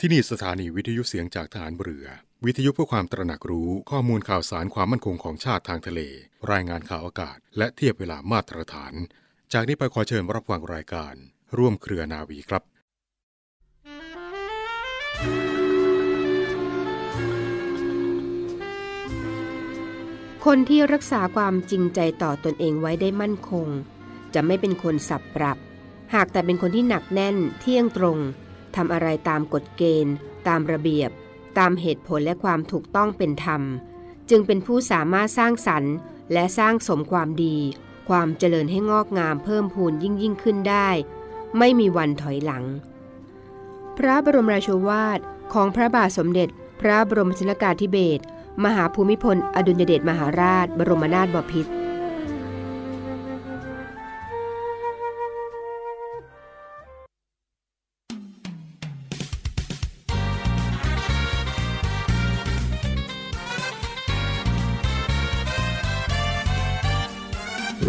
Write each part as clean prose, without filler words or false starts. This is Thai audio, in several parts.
ที่นี่สถานีวิทยุเสียงจากทหารเรือวิทยุเพื่อความตระหนักรู้ข้อมูลข่าวสารความมั่นคงของชาติทางทะเลรายงานข่าวอากาศและเทียบเวลามาตรฐานจากนี้ไปขอเชิญรับฟังรายการร่วมเครือนาวีครับคนที่รักษาความจริงใจต่อตนเองไว้ได้มั่นคงจะไม่เป็นคนสับปรับหากแต่เป็นคนที่หนักแน่นเที่ยงตรงทำอะไรตามกฎเกณฑ์ตามระเบียบตามเหตุผลและความถูกต้องเป็นธรรมจึงเป็นผู้สามารถสร้างสรรค์และสร้างสมความดีความเจริญให้งอกงามเพิ่มพูนยิ่งขึ้นได้ไม่มีวันถอยหลังพระบรมราโชวาทของพระบาทสมเด็จพระบรมชนกาธิเบศรมหาภูมิพลอดุลยเดชมหาราชบรมนาถบพิตร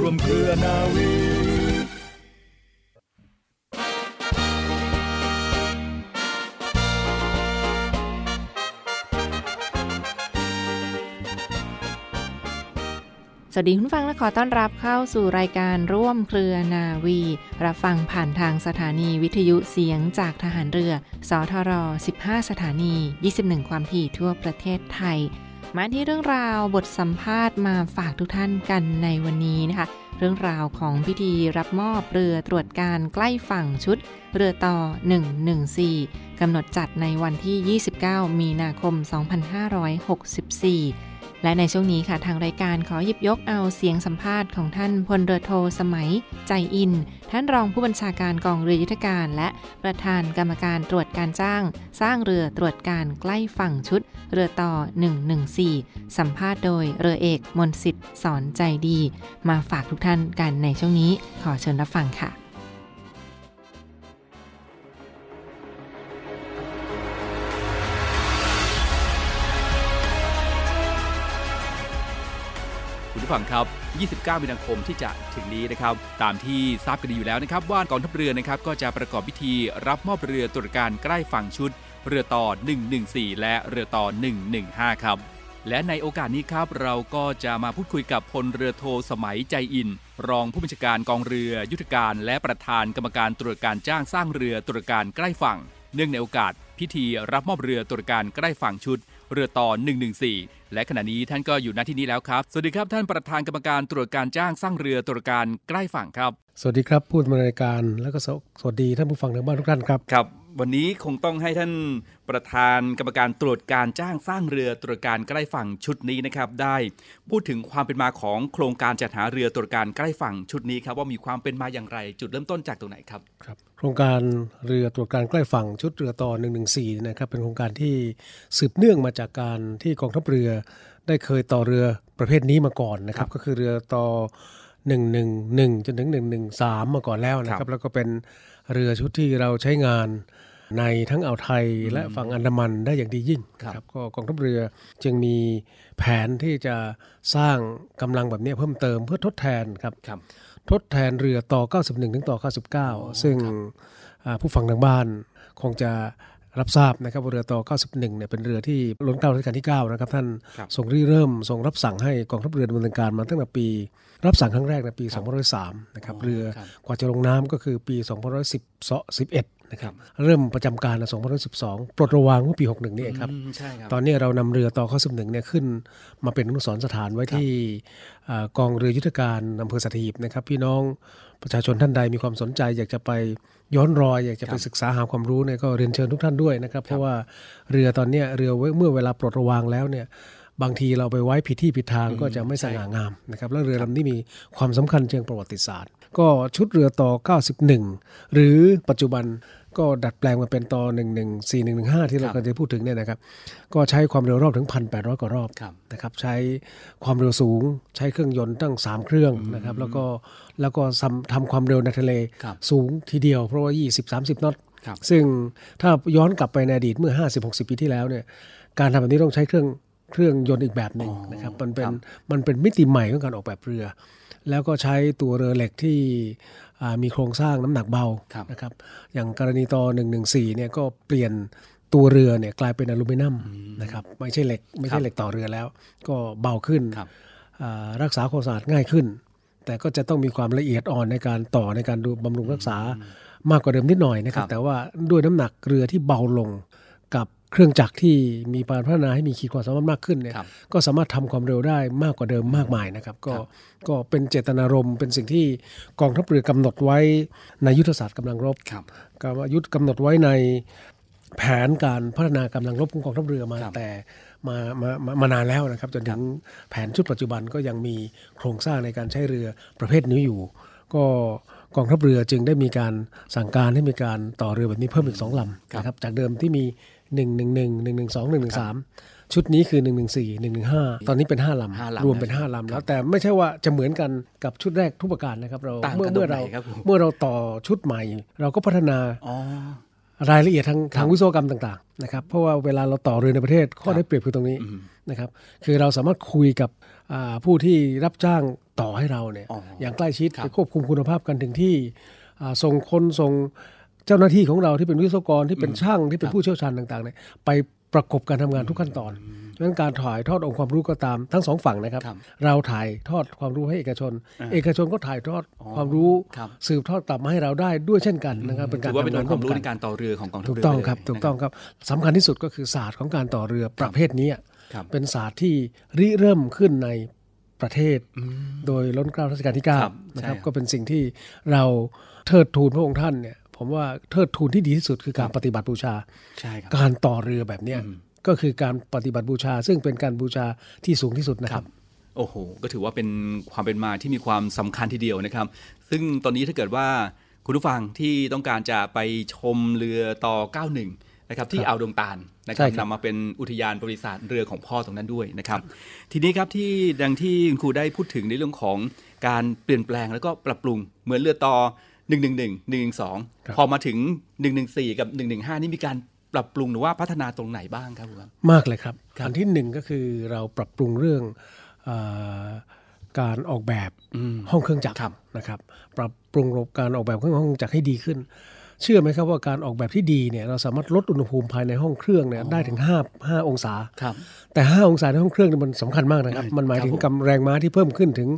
รวมเครือนาวีสวัสดีคุณฟังและขอต้อนรับเข้าสู่รายการร่วมเครือนาวีรับฟังผ่านทางสถานีวิทยุเสียงจากทหารเรือสทร15สถานี21ความถี่ทั่วประเทศไทยมาที่เรื่องราวบทสัมภาษณ์มาฝากทุกท่านกันในวันนี้นะคะเรื่องราวของพิธีรับมอบเรือตรวจการใกล้ฝั่งชุดเรือต่อ114กำหนดจัดในวันที่29มีนาคม2564และในช่วงนี้ค่ะทางรายการขอหยิบยกเอาเสียงสัมภาษณ์ของท่านพลเรือโทสมัยใจอินท่านรองผู้บัญชาการกองเรือยุทธการและประธานกรรมการตรวจการจ้างสร้างเรือตรวจการใกล้ฝั่งชุดเรือต่อ114สัมภาษณ์โดยเรือเอกมนต์สิทธิ์สอนใจดีมาฝากทุกท่านกันในช่วงนี้ขอเชิญรับฟังค่ะฝั่งครับ29มีนาคมที่จะถึงนี้นะครับตามที่ทราบกันดีอยู่แล้วนะครับว่ากองทัพเรือนะครับก็จะประกอบพิธีรับมอบเรือตรวจการใกล้ฝั่งชุดเรือต่อ114และเรือต่อ115ครับและในโอกาสนี้ครับเราก็จะมาพูดคุยกับพลเรือโทสมัยใจอินรองผู้บัญชาการกองเรือยุทธการและประธานกรรมการตรวจการจ้างสร้างเรือตรวจการใกล้ฝั่งเนื่องในโอกาสพิธีรับมอบเรือตรวจการใกล้ฝั่งชุดเรือต่อ114และขณะนี้ท่านก็อยู่ณที่นี้แล้วครับสวัสดีครับท่านประธานกรรมการตรวจการจ้างสร้างเรือตรวจการใกล้ฝั่งครับสวัสดีครับผู้ดำเนินรายการและก็สวัสดีท่านผู้ฟังทางบ้านทุกท่านครับครับวันนี้คงต้องให้ท่านประธานกรรมการตรวจการจ้างสร้างเรือตรวจการใกล้ฝั่งชุดนี้นะครับได้พูดถึงความเป็นมาของโครงการจัดหาเรือตรวจการใกล้ฝั่งชุดนี้ครับว่ามีความเป็นมาอย่างไรจุดเริ่มต้นจากตรงไหนครับครับโครงการเรือตรวจการใกล้ฝั่งชุดเรือต่อ114นะครับเป็นโครงการที่สืบเนื่องมาจากการที่กองทัพเรือได้เคยต่อเรือประเภทนี้มาก่อนนะครับก็คือเรือต่อ111จนถึง113มาก่อนแล้วนะครับแล้วก็เป็นเรือชุดที่เราใช้งานในทั้งอ่าวไทยและฝั่งอันดามันได้อย่างดียิ่งครับก็กองทัพเรือจึงมีแผนที่จะสร้างกำลังแบบนี้เพิ่มเติมเพื่อทดแทนครับทดแทนเรือต่อ91ถึงต่อ99ซึ่งผู้ฟังทางบ้านคงจะรับทราบนะครับเรือต่อ91เนี่ยเป็นเรือที่ล้นเกล้ารัชกาลที่9นะครับท่านทรงริเริ่มทรงรับสั่งให้กองทัพเรือดำเนินการมาตั้งแต่ปีรับสั่งครั้งแรกในปี2503นะครับเรือกว่าจะลงน้ำก็คือปี2511นะครับเริ่มประจำการใน2512ปลดระวางเมื่อปี61นี่เองครับตอนนี้เรานำเรือต่อ91เนี่ยขึ้นมาเป็นอนุสรณ์สถานไว้ที่กองเรือยุทธการอำเภอสัตหีบนะครับพี่น้องประชาชนท่านใดมีความสนใจอยากจะไปย้อนรอยอยากจะไปศึกษาหาความรู้เนี่ยก็เรียนเชิญทุกท่านด้วยนะครับเพราะว่าเรือตอนนี้เรือเมื่อเวลาปลดระวางแล้วเนี่ยบางทีเราไปไว้ผิดที่ผิดทางก็จะไม่สง่างามนะครับแล้วเรือลำนี้มีความสำคัญเชิงประวัติศาสตร์ก็ชุดเรือต่อ91หรือปัจจุบันก็ดัดแปลงมาเป็นต่อ114-115ที่เราเคยพูดถึงเนี่ยนะครับก็ใช้ความเร็วรอบถึง 1,800 กว่ารอบนะครับใช้ความเร็วสูงใช้เครื่องยนต์ตั้ง3เครื่องนะครับแล้วก็ทำความเร็วในทะเลสูงทีเดียวเพราะว่า 20-30 น็อตซึ่งถ้าย้อนกลับไปในอดีตเมื่อ 50-60 ปีที่แล้วเนี่ยการทำแบบนี้ต้องใช้เครื่องยนต์อีกแบบหนึ่งนะครับมันเป็นมิติใหม่ของการออกแบบเรือแล้วก็ใช้ตัวเรือเหล็กที่มีโครงสร้างน้ำหนักเบานะครับอย่างกรณีต่อ114เนี่ยก็เปลี่ยน ตัวเรือเนี่ยกลายเป็นอลูมิเนียมนะครับไม่ใช่เหล็กไม่ใช่เหล็กต่อเรือแล้วก็เบาขึ้นรักษาความสะอาดง่ายขึ้นแต่ก็จะต้องมีความละเอียดอ่อนในการต่อในการดูบำรุงรักษามากกว่าเดิมนิดหน่อยนะครับแต่ว่าด้วยน้ำหนักเรือที่เบาลงกับเครื่องจักรที่มีการพัฒนาให้มีขีดความสามารถมากขึ้นเนี่ยก็สามารถทำความเร็วได้มากกว่าเดิมมากมายนะครับก็เป็นเจตนารมณ์เป็นสิ่งที่กองทัพเรือกำหนดไว้ในยุทธศาสตร์กำลังรบกับยุทธกำหนดไว้ในแผนการพัฒนากำลังรบของกองทัพเรือมาแต่มานานแล้วนะครับจนถึงแผนชุดปัจจุบันก็ยังมีโครงสร้างในการใช้เรือประเภทนี้อยู่ก็กองทัพเรือจึงได้มีการสั่งการให้มีการต่อเรือแบบนี้เพิ่มอีก2ลำนะครับจากเดิมที่มี111 112 113ชุดนี้คือ114 115ตอนนี้เป็น5ลำรวมเป็น5ลำแล้วแต่ไม่ใช่ว่าจะเหมือนกันกับชุดแรกทุกประการนะครับเราเมื่อเราต่อชุดใหม่เราก็พัฒนารายละเอียดทางวิศวกรรมต่างๆนะครับเพราะว่าเวลาเราต่อเรือในประเทศข้อได้เปรียบคือตรงนี้นะครับคือเราสามารถคุยกับผู้ที่รับจ้างต่อให้เราเนี่ยอย่างใกล้ชิดไปควบคุมคุณภาพกันถึงที่ส่งคนส่งเจ้าหน้าที่ของเราที่เป็นวิศวกรที่เป็นช่างที่เป็นผู้เชี่ยวชาญต่างๆเนี่ยไปประกบการทำงานทุกขั้นตอนดังนั้นการถ่ายทอดองค์ความรู้ก็ตามทั้งสองฝั่งนะครับเราถ่ายทอดความรู้ให้เอกชนเอกชนก็ถ่ายทอดความรู้สืบทอดกลับมาให้เราได้ด้วยเช่นกันนะครับเป็นการถือว่าเป็นความรู้ในการต่อเรือของกองทัพเรือถูกต้องครับถูกต้องครับสำคัญที่สุดก็คือศาสตร์ของการต่อเรือประเภทนี้เป็นศาสตร์ที่ริเริ่มขึ้นในประเทศโดยล้นเกล้ารัชกาลที่9นะครับก็เป็นสิ่งที่เราเทิดทูนพระองค์ท่านเนี่ยผมว่าเทิดทูนที่ดีที่สุดคือการปฏิบัติบูชาการต่อเรือแบบนี้ก็คือการปฏิบัติบูชาซึ่งเป็นการบูชาที่สูงที่สุดนะครับโอ้โหก็ถือว่าเป็นความเป็นมาที่มีความสำคัญทีเดียวนะครับซึ่งตอนนี้ถ้าเกิดว่าคุณผู้ฟังที่ต้องการจะไปชมเรือต่อ91นะครับที่อ่าวดงตาลนะครับนำมาเป็นอุทยานประวัติศาสตร์เรือของพ่อตรงนั้นด้วยนะครับทีนี้ครับที่ดังที่คุณครูได้พูดถึงในเรื่องของการเปลี่ยนแปลงแล้วก็ปรับปรุงเหมือนเรือต่อ111 112พอมาถึง114กับ115นี่มีการปรับปรุงหรือว่าพัฒนาตรงไหนบ้างครับคุณมากเลยครับอันที่หนึ่งก็คือเราปรับปรุงเรื่องการออกแบบห้องเครื่องจักรนะครับปรับปรุงระบบการออกแบบห้องจักรให้ดีขึ้นเชื่อไหมครับว่าการออกแบบที่ดีเนี่ยเราสามารถลดอุณหภูมิภายในห้องเครื่องเนี่ยได้ถึง5องศาแต่5องศาในห้องเครื่องมันสำคัญมากนะครับมันหมายถึงกำแรงม้าที่เพิ่มขึ้นถึง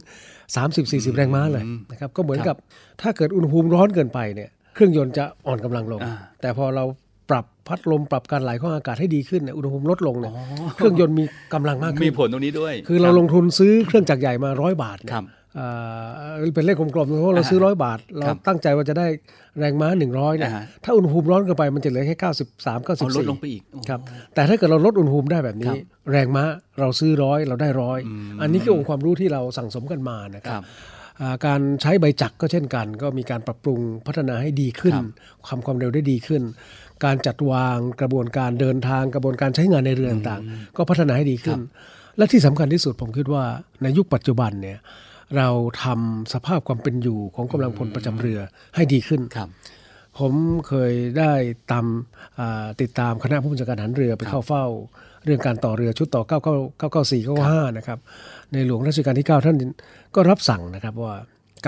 30-40 แรงม้าเลยนะครับก็เหมือนกับถ้าเกิดอุณหภูมิร้อนเกินไปเนี่ยเครื่องยนต์จะอ่อนกำลังลงแต่พอเราปรับพัดลมปรับการไหลของอากาศให้ดีขึ้นเนี่ยอุณหภูมิลดลงเนี่ยเครื่องยนต์มีกำลังมากขึ้นมีผลตรงนี้ด้วยคือเราลงทุนซื้อเครื่องจักรใหญ่มา100 บาทเป็นเลขกลมๆเพราะเราซื้อ100 บาทเราตั้งใจว่าจะได้แรงม้า100เนี่ยถ้าอุณหภูมิร้อนเกินไปมันจะเหลือแค่93-94ลดลงไปอีกครับแต่ถ้าเกิดเราลดอุณหภูมิได้แบบนี้แรงม้าเราซื้อ100เราได้100อันนี้คือองค์ความรู้ที่เราสั่งสมกันมานะครับการใช้ใบจักรก็เช่นกันก็มีการปรับปรุงพัฒนาให้ดีขึ้นความเร็วได้ดีขึ้นการจัดวางกระบวนการเดินทางกระบวนการใช้งานในเรือต่างๆก็พัฒนาให้ดีขึ้นและที่สำคัญที่สุดผมคิดว่าในยุคปัจจุบันเนี่ยเราทำสภาพความเป็นอยู่ของกำลังพลประจำเรือให้ดีขึ้นผมเคยได้ติดตามคณะผู้บัญชาการทหารเรือไปเข้าเฝ้าเรื่องการต่อเรือชุดต่อ994 995นะครับในหลวงรัชกาลที่9ท่านก็รับสั่งนะครับว่า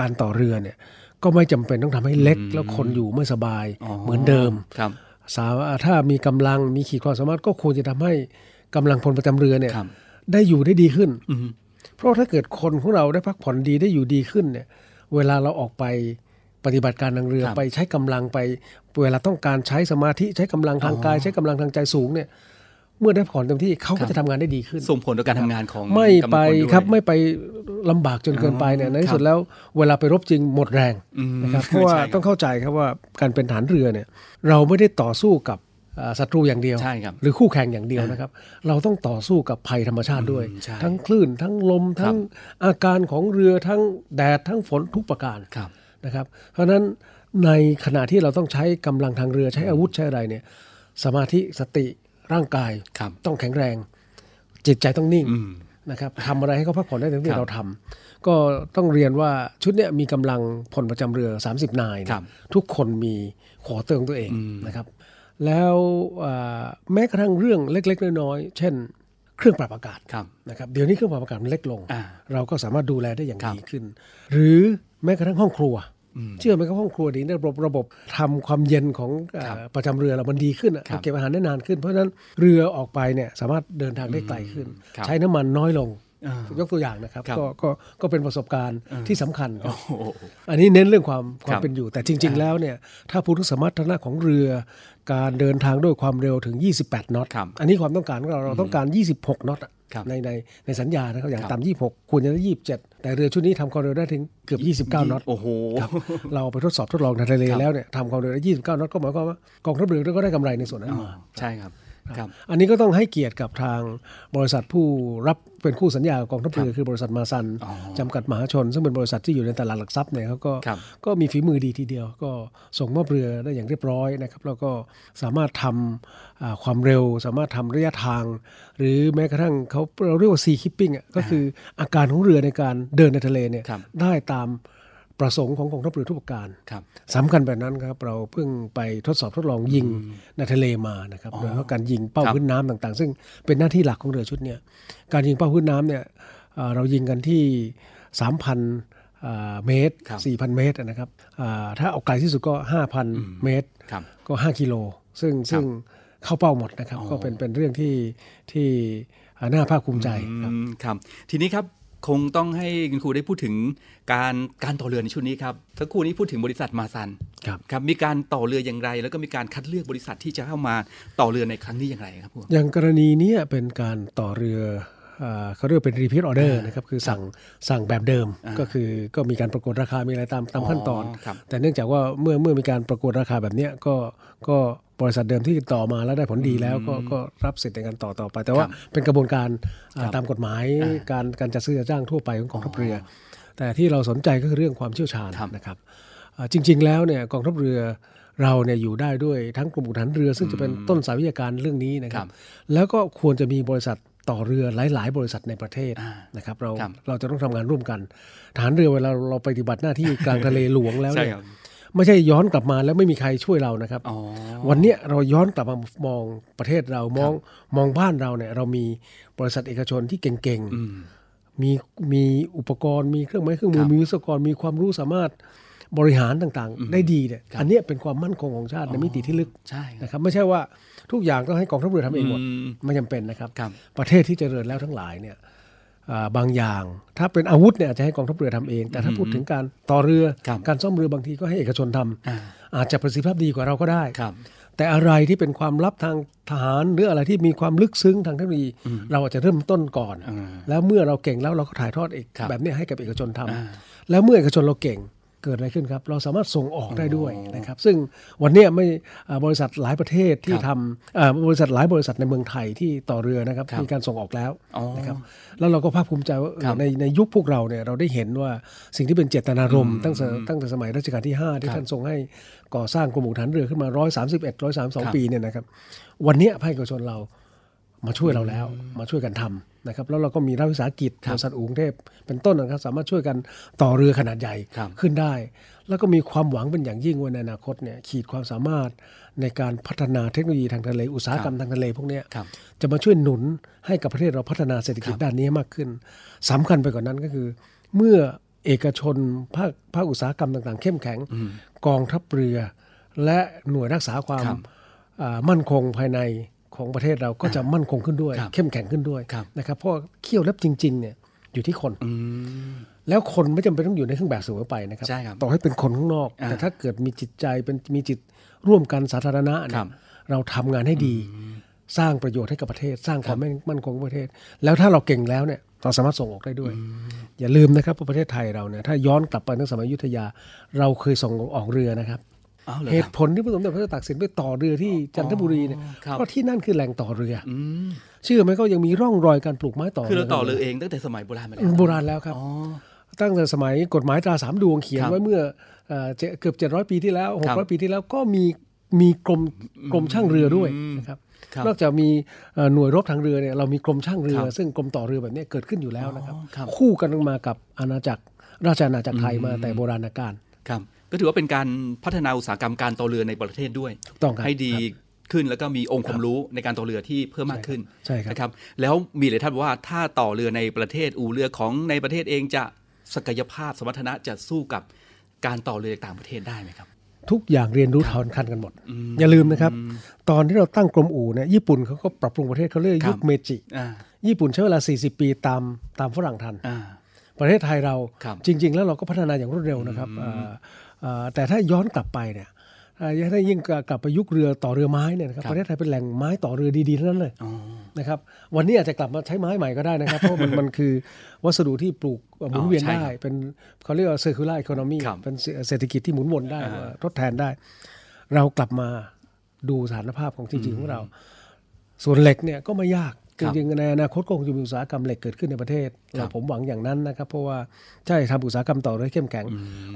การต่อเรือเนี่ยก็ไม่จำเป็นต้องทำให้เล็กแล้วคนอยู่ไม่สบายเหมือนเดิมถ้ามีกำลังมีขีดความสามารถก็ควรจะทำให้กำลังพลประจำเรือเนี่ยได้อยู่ได้ดีขึ้นเพราะถ้าเกิดคนของเราได้พักผ่อนดีได้อยู่ดีขึ้นเนี่ยเวลาเราออกไปปฏิบัติการทางเรือไปใช้กำลังไปเวลาต้องการใช้สมาธิใช้กำลังทางกายใช้กำลังทางใจสูงเนี่ยเมื่อได้ผ่อนเต็มที่เขาก็จะทำงานได้ดีขึ้นส่งผลต่อการทำงานของไม่ไปครับไม่ไปลำบากจนเกินไปเนี่ยในที่สุดแล้วเวลาไปรบจริงหมดแรงนะครับเพราะว่าต้องเข้าใจครับว่าการเป็นทหารเรือเนี่ยเราไม่ได้ต่อสู้กับศัตรูอย่างเดียวหรือคู่แข่งอย่างเดียวนะครับเราต้องต่อสู้กับภัยธรรมชาติด้วยทั้งคลื่นทั้งลมทั้งอาการของเรือทั้งแดดทั้งฝนทุกประการนะครับเพราะนั้นในขณะที่เราต้องใช้กำลังทางเรือใช้อาวุธใช้อะไรเนี่ยสมาธิสติร่างกายต้องแข็งแรงจิตใจต้องนิ่งนะครับทำอะไรให้เขาพักผ่อนได้เต็มที่เราทำก็ต้องเรียนว่าชุดนี้มีกำลังพลประจำเรือ30นายทุกคนมีควอเตอร์ของตัวเองนะครับแล้วแม้กระทั่งเรื่องเล็กๆน้อยๆเช่นเครื่องปรับอากาศนะครับเดี๋ยวนี้เครื่องปรับอากาศมันเล็กลงเราก็สามารถดูแลได้อย่างดีขึ้นหรือแม้กระทั่งห้องครัว เชื่อไหมครับห้องครัวนี้ระบบทำความเย็นของประจำเรือเรามันดีขึ้นเก็บอาหารได้นานขึ้นเพราะฉะนั้นเรือออกไปเนี่ยสามารถเดินทางได้ไกลขึ้นใช้น้ำมันน้อยลงยกตัวอย่างนะครับก็เป็นประสบการณ์ที่สำคัญอันนี้เน้นเรื่องความเป็นอยู่แต่จริงๆแล้วเนี่ยถ้าพูดถึงสมรรถนะของเรือการเดินทางด้วยความเร็วถึง28น็อตอันนี้ความต้องการของเราต้องการ26น็อตในสัญญานะครับอย่างต่ำ26ควรจะได้27แต่เรือชุดนี้ทำความเร็วได้ถึงเกือบ29น็อตโอ้โหเราไปทดลองในทะเลแล้วเนี่ยทำความเร็วได้29น็อตก็หมายความว่ากองทัพเรือก็ได้กำไรในส่วนนั้นมาใช่ครับอันนี้ก็ต้องให้เกียรติกับทางบริษัทผู้รับเป็นคู่สัญญากองทัพเรือคือบริษัทมาซันจำกัดมหาชนซึ่งเป็นบริษัทที่อยู่ในตลาดหลักทรัพย์เนี่ยเขาก็มีฝีมือดีทีเดียวก็ส่งมอบเรือได้อย่างเรียบร้อยนะครับแล้วก็สามารถทำความเร็วสามารถทำระยะทางหรือแม้กระทั่งเราเรียกว่าซีคิปปิ้งก็คืออาการของเรือในการเดินในทะเลเนี่ยได้ตามประสงค์ของกองทัพเรือทุกประการสำคัญแบบนั้นครับเราเพิ่งไปทดลองยิงในทะเลมานะครับโดยเฉพาะการยิงเป้าพื้นน้ำต่างๆซึ่งเป็นหน้าที่หลักของเรือชุดนี้การยิงเป้าพื้นน้ำเนี่ยเรายิงกันที่ 3,000 เมตร 4,000 เมตรนะครับถ้าเอาไกลที่สุดก็ 5,000 เมตรก็5กิโลซึ่งเข้าเป้าหมดนะครับก็เป็นเรื่องที่น่าภาคภูมิใจครับทีนี้ครับคงต้องให้คุณครูได้พูดถึงการต่อเรือในชุดนี้ครับสักครู่นี้พูดถึงบริษัทมาซันครับมีการต่อเรืออย่างไรแล้วก็มีการคัดเลือกบริษัทที่จะเข้ามาต่อเรือในครั้งนี้อย่างไรครับครูอย่างกรณีนี้เป็นการต่อเรือเขาเรียกเป็น repeat order นะครับคือสั่งแบบเดิมก็มีการประกวดราคามีอะไรตามขั้นตอนแต่เนื่องจากว่าเมื่อมีการประกวดราคาแบบนี้ก็บริษัทเดิมที่ต่อมาแล้วได้ผลดีแล้วก็รับสิทธิ์ในการต่อไปแต่ว่าเป็นกระบวนการตามกฎหมายการจัดซื้อจัดจ้างทั่วไปของกองทัพเรือแต่ที่เราสนใจก็คือเรื่องความเชี่ยวชาญนะครับจริงๆแล้วเนี่ยกองทัพเรือเราเนี่ยอยู่ได้ด้วยทั้งกรมอุทยานเรือซึ่งจะเป็นต้นสายวิชาการเรื่องนี้นะครับแล้วก็ควรจะมีบริษัทต่อเรือหลายๆบริษัทในประเทศนะครับเราจะต้องทำงานร่วมกันทหารเรือเวลาเราปฏิบัติหน้าที่กลางทะเลหลวงแล้วเนี่ยไม่ใช่ย้อนกลับมาแล้วไม่มีใครช่วยเรานะครับวันนี้เราย้อนกลับมามองประเทศเรามองบ้านเราเนี่ยเรามีบริษัทเอกชนที่เก่งๆมีอุปกรณ์มีเครื่องไม้เครื่องมือมีวิศวกรมีความรู้สามารถบริหารต่างๆได้ดีเนี่ยอันนี้เป็นความมั่นคงของชาติในมิติที่ลึกนะครับไม่ใช่ว่าทุกอย่างต้องให้กองทัพเรือทำเองหมดไม่จำเป็นนะครับประเทศที่เจริญแล้วทั้งหลายเนี่ยบางอย่างถ้าเป็นอาวุธเนี่ยอาจจะให้กองทัพเรือทำเองแต่ถ้าพูดถึงการต่อเรือการซ่อมเรือบางทีก็ให้เอกชนทำอาจจะประสิทธิภาพดีกว่าเราก็ได้แต่อะไรที่เป็นความลับทางทหารหรืออะไรที่มีความลึกซึ้งทางเทคโนโลยีเราอาจจะเริ่มต้นก่อนแล้วเมื่อเราเก่งแล้วเราก็ถ่ายทอดเอกแบบนี้ให้กับเอกชนทำแล้วเมื่อเอกชนเราเก่งเกิดอะไรขึ้นครับเราสามารถส่งออกได้ด้วยนะครับซึ่งวันนี้ไม่บริษัทหลายประเทศที่ทำบริษัทหลายบริษัทในเมืองไทยที่ต่อเรือนะครับมีการส่งออกแล้วนะครับแล้วเราก็ภาคภูมิใจว่าในยุคพวกเราเนี่ยเราได้เห็นว่าสิ่งที่เป็นเจตนารมณ์ตั้งแต่สมัยรัชกาลที่5ที่ท่านทรงให้ก่อสร้างกรมอุทยานเรือขึ้นมา131-132ปีเนี่ยนะครับวันนี้ภาคเอกชนเรามาช่วยเราแล้วมาช่วยกันทำนะครับแล้วเราก็มีรัฐวิสาหกิจบริษัทกรุงเทพเป็นต้นนะครับสามารถช่วยกันต่อเรือขนาดใหญ่ขึ้นได้แล้วก็มีความหวังเป็นอย่างยิ่งว่าในอนาคตเนี่ยขีดความสามารถในการพัฒนาเทคโนโลยีทางทะเลอุตสาหกรรมทางทะเลพวกนี้จะมาช่วยหนุนให้กับประเทศเราพัฒนาเศรษฐกิจด้านนี้มากขึ้นสำคัญไปกว่านั้นก็คือเมื่อเอกชนภาคอุตสาหกรรมต่างๆเข้มแข็งกองทัพเรือและหน่วยรักษาความมั่นคงภายในของประเทศเราก็จะมั่นคงขึ้นด้วยเข้มแข็งขึ้นด้วยนะครับเพราะเขี้ยวเล็บจริงๆเนี่ยอยู่ที่คนแล้วคนไม่จำเป็นต้องอยู่ในเครื่องแบบเสมอไปนะครับต่อให้เป็นคนข้างนอกแต่ถ้าเกิดมีจิตใจเป็นมีจิตร่วมกันสาธารณะเราทำงานให้ดีสร้างประโยชน์ให้กับประเทศสร้างความมั่นคงประเทศแล้วถ้าเราเก่งแล้วเนี่ยเราสามารถส่งออกได้ด้วยอย่าลืมนะครับประเทศไทยเราเนี่ยถ้าย้อนกลับไปตั้งสมัยอยุธยาเราเคยส่งออกเรือนะครับเหตุผลที่พระสมเด็จพระเจ้าตากสินไปต่อเรือที่จันทบุรีเนี่ยเพราะที่นั่นคือแหล่งต่อเรือเชื่อไหมก็ยังมีร่องรอยการปลูกไม้ต่อเรือคือเราต่อเรือเองตั้งแต่สมัยโบราณมาแล้วโบราณแล้วครับตั้งแต่สมัยกฎหมายตราสามดวงเขียนไว้เมื่อเกือบ700ปีที่แล้ว600ปีที่แล้วก็มีกรมช่างเรือด้วยนะครับนอกจากมีหน่วยรบทางเรือเนี่ยเรามีกรมช่างเรือซึ่งกรมต่อเรือแบบนี้เกิดขึ้นอยู่แล้วนะครับคู่กันมากับอาณาจักรราชอาณาจักรไทยมาแต่โบราณกาลก็ถือว่าเป็นการพัฒนาอุตสาหกรรมการต่อเรือในประเทศด้วยให้ดีขึ้นแล้วก็มีองค์ความรู้ในการต่อเรือที่เพิ่มมากขึ้นนะครับแล้วมีเลยท่านว่าถ้าต่อเรือในประเทศอู่เรือของในประเทศเองจะศักยภาพสมรรถนะจะสู้กับ การต่อเรือจากต่างประเทศได้ไหมครับทุกอย่างเรียนรู้ทอนคันกันหมดอย่าลืมนะครับตอนที่เราตั้งกรมอู่เนี่ยญี่ปุ่นเขาก็ปรับปรุงประเทศเขาเรียกยุคเมจิญี่ปุ่นใช้เวลา40ปีตามฝรั่งทันประเทศไทยเราจริงๆแล้วเราก็พัฒนาอย่างรวดเร็วนะครับแต่ถ้าย้อนกลับไปเนี่ยถ้ายิ่งกลับไปยุคเรือต่อเรือไม้เนี่ยนะครับประเทศไทยเป็นแหล่งไม้ต่อเรือดีๆทั้งนั้นเลยนะครับวันนี้อาจจะกลับมาใช้ไม้ใหม่ก็ได้นะครับเพราะมันคือวัสดุที่ปลูกหมุนเวียนได้เป็นเขาเรียกว่า circular economy เป็นเศรษฐกิจที่หมุนวนได้ทดแทนได้เรากลับมาดูสถานภาพของจริงๆของเราส่วนเหล็กเนี่ยก็ไม่ยากจริงๆในอนาคตก็คงจะมีอุตสาหกรรมเหล็กเกิดขึ้นในประเทศเราผมหวังอย่างนั้นนะครับเพราะว่าใช่ทำอุตสาหกรรมต่อเรือเข้มแข็ง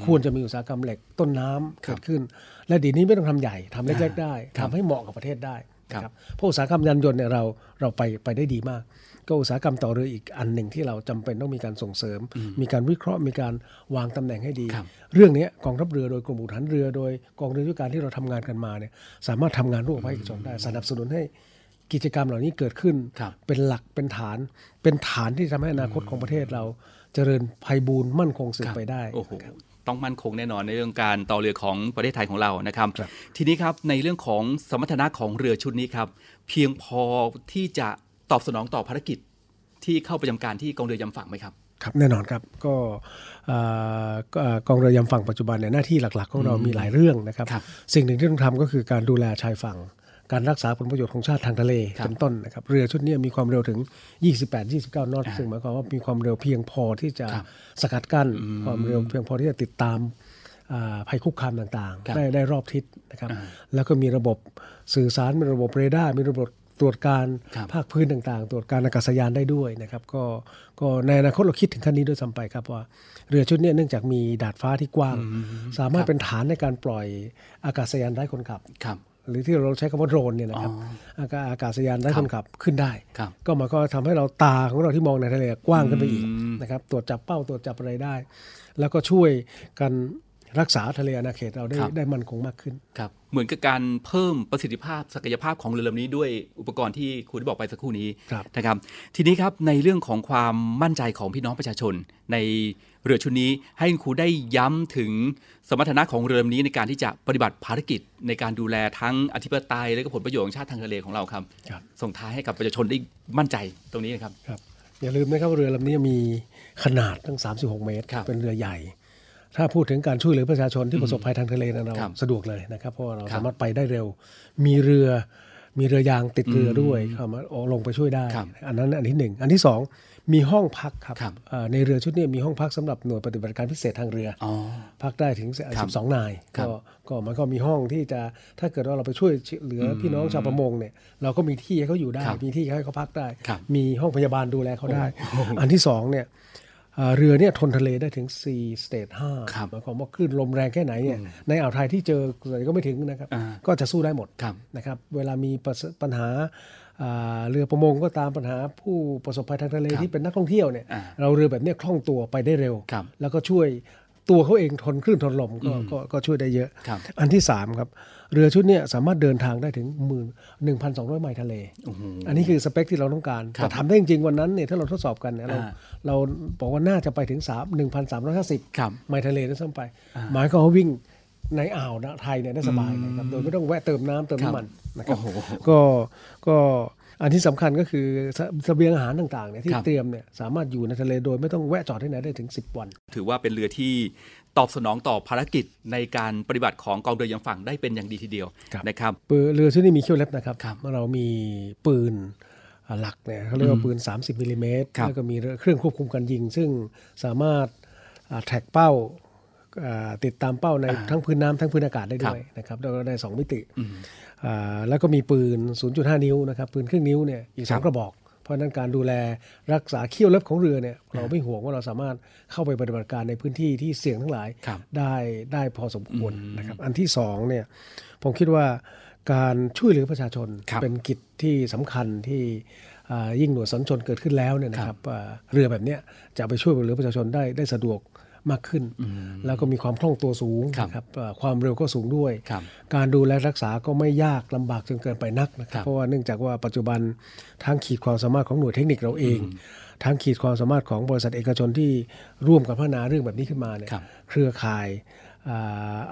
ควรจะมีอุตสาหกรรมเหล็กต้นน้ำเกิดขึ้นและดีนี้ไม่ต้องทำใหญ่ทำเล็กๆได้ทำให้เหมาะกับประเทศได้ครับเพราะอุตสาหกรรมยานยนต์เนี่ยเราไปได้ดีมากก็อุตสาหกรรมต่อเรืออีกอันหนึ่งที่เราจำเป็นต้องมีการส่งเสริมมีการวิเคราะห์มีการวางตำแหน่งให้ดีเรื่องนี้กองทัพเรือโดยกรมอู่ทหารเรือโดยกองเรือยุทธการที่เราทำงานกันมาเนี่ยสามารถทำงานร่วมกับภาคเอกชนได้สนับสนุนให้กิจกรรมเหล่านี้เกิดขึ้นเป็นหลักเป็นฐานที่ทำให้อนาคตของประเทศเราเจริญไพบูลย์มั่นคงสืบไปได้โอ้โหต้องมั่นคงแน่นอนในเรื่องการต่อเรือของประเทศไทยของเรานะครับทีนี้ครับในเรื่องของสมรรถนะของเรือชุดนี้ครับเพียงพอที่จะตอบสนองต่อภารกิจที่เข้าประจำการที่กองเรือยามฝั่งไหมครับครับแน่นอนครับก็กองเรือยามฝั่งปัจจุบันเนี่ยหน้าที่หลักๆของเรามีหลายเรื่องนะครับสิ่งหนึ่งที่ต้องทำก็คือการดูแลชายฝั่งการรักษาผลประโยชน์ของชาติทางทะเลเป็นต้นนะครับเรือชุดนี้มีความเร็วถึง 28-29 นอตซึ่งหมายความว่ามีความเร็วเพียงพอที่จะสกัดกั้นความเร็วเพียงพอที่จะติดตามภัยคุกคามต่างๆได้รอบทิศนะครับแล้วก็มีระบบสื่อสารมีระบบเรดาร์มีระบบตรวจการภาคพื้นต่างๆตรวจการอากาศยานได้ด้วยนะครับก็ในอนาคตเราคิดถึงขั้นนี้ด้วยซ้ำไปครับว่าเรือชุดนี้เนื่องจากมีดาดฟ้าที่กว้างสามารถเป็นฐานในการปล่อยอากาศยานไร้คนขับหรือที่เราใช้คำว่าโดรนเนี่ยนะครับอากาศยานไร้คนขับขึ้นได้ก็มันก็ทำให้เราตาของเราที่มองในทะเลกว้างขึ้นไปอีกนะครับตรวจจับเป้าตรวจจับอะไรได้แล้วก็ช่วยกันรักษาทะเลอาณาเขตเราได้มั่นคงมากขึ้นครับเหมือนกับการเพิ่มประสิทธิภาพศักยภาพของเรือลำนี้ด้วยอุปกรณ์ที่คุณได้บอกไปสักครู่นี้นะครับทีนี้ครับในเรื่องของความมั่นใจของพี่น้องประชาชนในเรือชุดนี้ให้คุณครูได้ย้ำถึงสมรรถนะของเรือลำนี้ในการที่จะปฏิบัติภารกิจในการดูแลทั้งอธิปไตยและก็ผลประโยชน์ของชาติทางทะเลของเราครับส่งท้ายให้กับประชาชนได้มั่นใจตรงนี้นะครับอย่าลืมนะครับเรือลำนี้มีขนาดตั้ง36 เมตรเป็นเรือใหญ่ถ้าพูดถึงการช่วยเหลือประชาชนที่ประสบภัยทางทะเลเราสะดวกเลยนะครับเพราะเราสามารถไปได้เร็วมีเรือยางติดเรือด้วยเขามาลงไปช่วยได้อันนั้นอันที่หนึ่งอันที่สองมีห้องพักครับในเรือชุดนี้มีห้องพักสำหรับหน่วยปฏิบัติการพิเศษทางเรือพักได้ถึง12 นายก็มันก็มีห้องที่จะถ้าเกิดว่าเราไปช่วยเหลือพี่น้องชาวประมงเนี่ยเราก็มีที่ให้เขาอยู่ได้มีที่ให้เขาพักได้มีห้องพยาบาลดูแลเขาได้อันที่สองเนี่ยเรือเนี่ยทนทะเลได้ถึง4 State 5หมายความว่าคลื่นลมแรงแค่ไหนเนี่ยในอ่าวไทยที่เจอก็ไม่ถึงนะครับก็จะสู้ได้หมดนะครับเวลามีปัญหาเรือประมงก็ตามปัญหาผู้ประสบภัยทางทะเลที่เป็นนักท่องเที่ยวเนี่ยเราเรือแบบนี้คล่องตัวไปได้เร็วแล้วก็ช่วยตัวเขาเองทนคลื่นทนลมก็ช่วยได้เยอะอันที่3ครับเรือชุดนี้สามารถเดินทางได้ถึง 1,200 ไมล์ทะเลอันนี้คือสเปคที่เราต้องการแต่ทำได้จริงๆวันนั้นเนี่ยถ้าเราทดสอบกันเนี่ยเราบอกว่าน่าจะไปถึง 1,350 ไมล์ทะเลด้วยซ้ำไปหมายความว่าวิ่งในอ่าวไทยเนี่ยได้สบายเลยครับโดยไม่ต้องแวะเติมน้ำเติมน้ำมันนะครับก็อันที่สำคัญก็คือเสบียงอาหารต่างๆเนี่ยที่เตรียมเนี่ยสามารถอยู่ในทะเลโดยไม่ต้องแวะจอดที่ไหนได้ถึง10 วันถือว่าเป็นเรือที่ตอบสนองต่อภารกิจในการปฏิบัติของกองเรือยามฝั่งได้เป็นอย่างดีทีเดียวนะครับเรือชุดนี้มีเขี้ยวเล็บนะครับเรามีปืนหลักเนี่ยเขาเรียกว่าปืน30 มม.แล้วก็มีเครื่องควบคุมการยิงซึ่งสามารถแท็กเป้าติดตามเป้าในทั้งพื้นน้ำทั้งพื้นอากาศได้ด้วยนะครับแล้วก็ได้2มิติแล้วก็มีปืน 0.5 นิ้วนะครับปืนครึ่งนิ้วเนี่ยอีก2กระบอกเพราะนั้นการดูแลรักษาเขี้ยวเล็บของเรือเนี่ยเราไม่ห่วงว่าเราสามารถเข้าไปปฏิบัติการในพื้นที่ที่เสี่ยงทั้งหลายได้พอสมควรนะครับอันที่2เนี่ยผมคิดว่าการช่วยเหลือประชาชนเป็นกิจที่สำคัญที่ยิ่งหน่วยสัญชนเกิดขึ้นแล้วเนี่ยนะครับเรือแบบเนี้ยจะไปช่วยเหลือประชาชนได้สะดวกมากขึ้นแล้วก็มีความคล่องตัวสูงนะครับความเร็วก็สูงด้วยการดูแลรักษาก็ไม่ยากลำบากจนเกินไปนักนะครับเพราะว่าเนื่องจากว่าปัจจุบันทั้งขีดความสามารถของหน่วยเทคนิคเราเองทั้งขีดความสามารถของบริษัทเอกชนที่ร่วมกันพัฒนาเรื่องแบบนี้ขึ้นมาเนี่ยเครือข่าย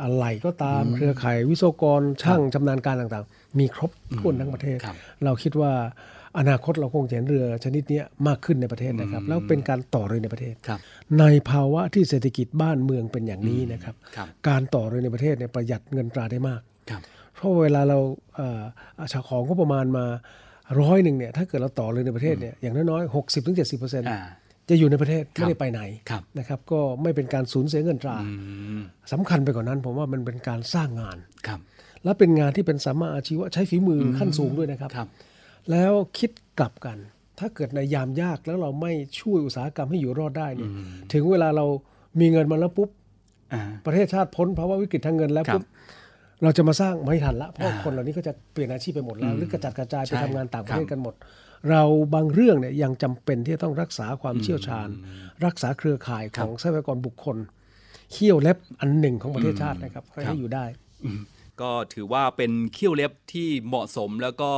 อะไรก็ตามเครือข่ายวิศวกรช่างชำนาญการต่างๆมีครบทั่วทั้งประเทศเราคิดว่าอนาคตเราคงเห็นเรือชนิดนี้มากขึ้นในประเทศนะครับแล้วเป็นการต่อเรือในประเทศในภาวะที่เศรษฐกิจบ้านเมืองเป็นอย่างนี้นะครับการต่อเรือในประเทศเนี่ยประหยัดเงินตราได้มากเพราะเวลาเราชาของก็ประมาณมา100เนี่ยถ้าเกิดเราต่อเรือในประเทศเนี่ยอย่างน้อยๆ 60-70%จะอยู่ในประเทศไม่ได้ไปไหนนะครับก็ไม่เป็นการสูญเสียเงินตราสำคัญไปกว่านั้นผมว่ามันเป็นการสร้างงานและเป็นงานที่เป็นสัมมาอาชีวะใช้ฝีมือขั้นสูงด้วยนะครับแล้วคิดกลับกันถ้าเกิดในยามยากแล้วเราไม่ช่วยอุตสาหกรรมให้อยู่รอดได้เนี่ยถึงเวลาเรามีเงินมาแล้วปุ๊บประเทศชาติพ้นภาวะวิกฤตทางเงินแล้วปุ๊บเราจะมาสร้างไม่ทันละเพราะคนเหล่านี้ก็จะเปลี่ยนอาชีพไปหมดแล้วหรือกระจัดกระจายไปทำงานต่างประเทศกันหมดเราบางเรื่องเนี่ยยังจำเป็นที่จะต้องรักษาความเชี่ยวชาญรักษาเครือข่ายของทรัพยากรบุคคลเขี้ยวเล็บอันหนึ่งของประเทศชาตินะครับให้อยู่ได้ก็ถือว่าเป็นเขี้ยวเล็บที่เหมาะสมแล้วก็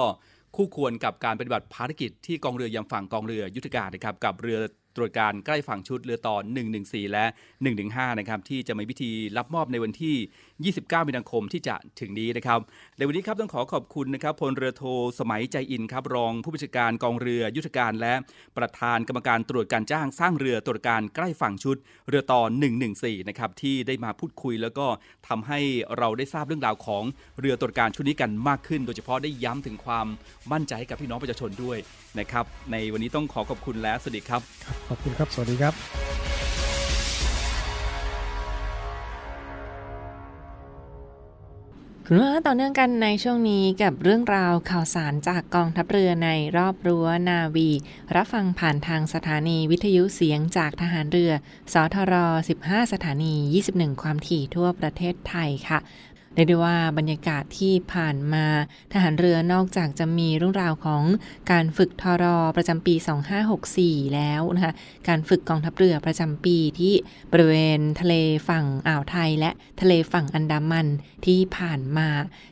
คู่ควรกับการปฏิบัติภารกิจที่กองเรือยามฝั่งกองเรือยุทธการนะครับกับเรือตรวจการใกล้ฝั่งชุดเรือต่อ114และ115นะครับที่จะมีพิธีรับมอบในวันที่29มีนาคมที่จะถึงนี้นะครับในวันนี้ครับต้องขอขอบคุณนะครับพลเรือโทสมัยใจอินครับรองผู้บัญชาการกองเรือยุทธการและประธานกรรมการตรวจการจ้างสร้างเรือตรวจการใกล้ฝั่งชุดเรือต่อ114นะครับที่ได้มาพูดคุยแล้วก็ทำให้เราได้ทราบเรื่องราวของเรือตรวจการชุดนี้กันมากขึ้นโดยเฉพาะได้ย้ำถึงความมั่นใจกับพี่น้องประชาชนด้วยนะครับในวันนี้ต้องขอขอบคุณและสวัสดีครับขอบคุณครับสวัสดีครับคุณว่าต่อเนื่องกันในช่วงนี้กับเรื่องราวข่าวสารจากกองทัพเรือในรอบรั้วนาวีรับฟังผ่านทางสถานีวิทยุเสียงจากทหารเรือสทร15สถานี21ความถี่ทั่วประเทศไทยค่ะเรียกได้ว่าบรรยากาศที่ผ่านมาทหารเรือนอกจากจะมีเรื่องราวของการฝึกทรประจำปี2564แล้วนะคะการฝึกกองทัพเรือประจำปีที่บริเวณทะเลฝั่งอ่าวไทยและทะเลฝั่งอันดามันที่ผ่านมา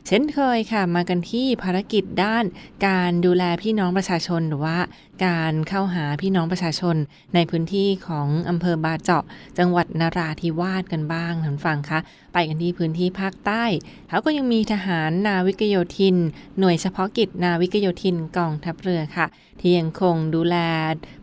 เช่นเคยค่ะมากันที่ภารกิจด้านการดูแลพี่น้องประชาชนหรือว่าการเข้าหาพี่น้องประชาชนในพื้นที่ของอำเภอบาเจาะจังหวัดนราธิวาสกันบ้างท่านฟังคะไปกันที่พื้นที่ภาคใต้เขาก็ยังมีทหารนาวิกโยธินหน่วยเฉพาะกิจนาวิกโยธินกองทัพเรือค่ะที่ยังคงดูแล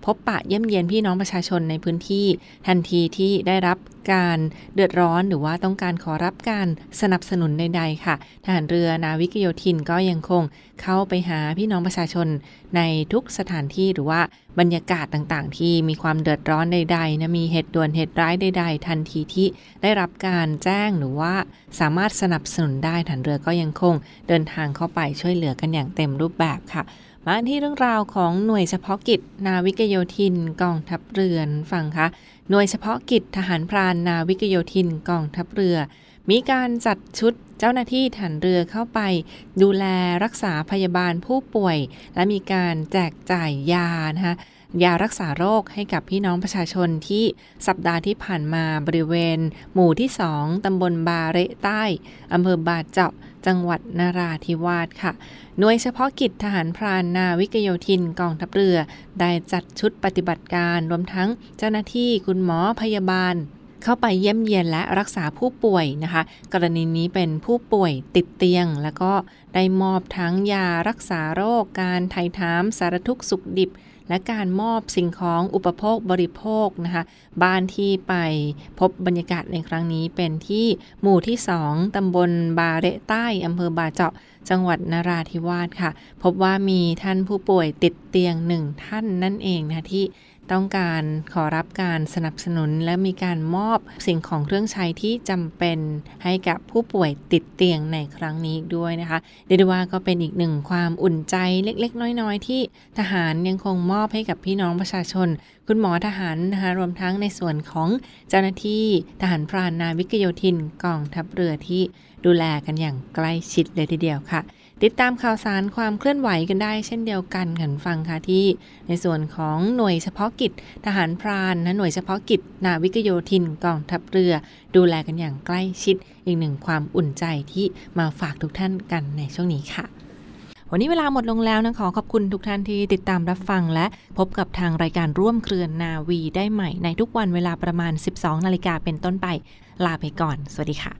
พบปะเยี่ยมเยียนพี่น้องประชาชนในพื้นที่ทันทีที่ได้รับการเดือดร้อนหรือว่าต้องการขอรับการสนับสนุนใดๆค่ะทหารเรือนาวิกโยธินก็ยังคงเข้าไปหาพี่น้องประชาชนในทุกสถานที่หรือว่าบรรยากาศต่างๆที่มีความเดือดร้อนใดๆนะมีเหตุด่วนเหตุร้ายใดๆทันทีที่ได้รับการแจ้งหรือว่าสามารถสนับสนุนได้ทหารเรือก็ยังคงเดินทางเข้าไปช่วยเหลือกันอย่างเต็มรูปแบบค่ะมาที่เรื่องราวของหน่วยเฉพาะกิจนาวิกโยธินกองทัพเรือฟังค่ะหน่วยเฉพาะกิจทหารพรานนาวิกโยธินกองทัพเรือมีการจัดชุดเจ้าหน้าที่ทหารเรือเข้าไปดูแลรักษาพยาบาลผู้ป่วยและมีการแจกจ่ายยานะคะยารักษาโรคให้กับพี่น้องประชาชนที่สัปดาห์ที่ผ่านมาบริเวณหมู่ที่2ตำบลบาเละใต้อำเภอบาเจาะจังหวัดนราธิวาสค่ะหน่วยเฉพาะกิจทหารพรานนาวิกโยธินกองทัพเรือได้จัดชุดปฏิบัติการรวมทั้งเจ้าหน้าที่คุณหมอพยาบาลเข้าไปเยี่ยมเยียนและรักษาผู้ป่วยนะคะกรณีนี้เป็นผู้ป่วยติดเตียงแล้วก็ได้มอบทั้งยารักษาโรคการไถ่ถามสารทุกข์สุขดิบและการมอบสิ่งของอุปโภคบริโภคนะคะบ้านที่ไปพบบรรยากาศในครั้งนี้เป็นที่หมู่ที่2ตำบลบาเละใต้อำเภอบาเจาะจังหวัดนราธิวาสค่ะพบว่ามีท่านผู้ป่วยติดเตียง1ท่านนั่นเองนะที่ต้องการขอรับการสนับสนุนและมีการมอบสิ่งของเครื่องใช้ที่จำเป็นให้กับผู้ป่วยติดเตียงในครั้งนี้ด้วยนะคะเรียกได้ว่าก็เป็นอีกหนึ่งความอุ่นใจเล็กๆน้อยๆที่ทหารยังคงมอบให้กับพี่น้องประชาชนคุณหมอทหารนะคะรวมทั้งในส่วนของเจ้าหน้าที่ทหารพรานนาวิกโยธินกองทัพเรือที่ดูแลกันอย่างใกล้ชิดเลยทีเดียวค่ะติดตามข่าวสารความเคลื่อนไหวกันได้เช่นเดียวกันกันฟังค่ะที่ในส่วนของหน่วยเฉพาะกิจทหารพรานหน่วยเฉพาะกิจนาวิกโยธินกองทัพเรือดูแลกันอย่างใกล้ชิดอีกหนึ่งความอุ่นใจที่มาฝากทุกท่านกันในช่วงนี้ค่ะ วันนี้เวลาหมดลงแล้วนะขอบคุณทุกท่านที่ติดตามรับฟังและพบกับทางรายการร่วมเครือนาวีได้ใหม่ในทุกวันเวลาประมาณ 12 นาฬิกาเป็นต้นไปลาไปก่อนสวัสดีค่ะ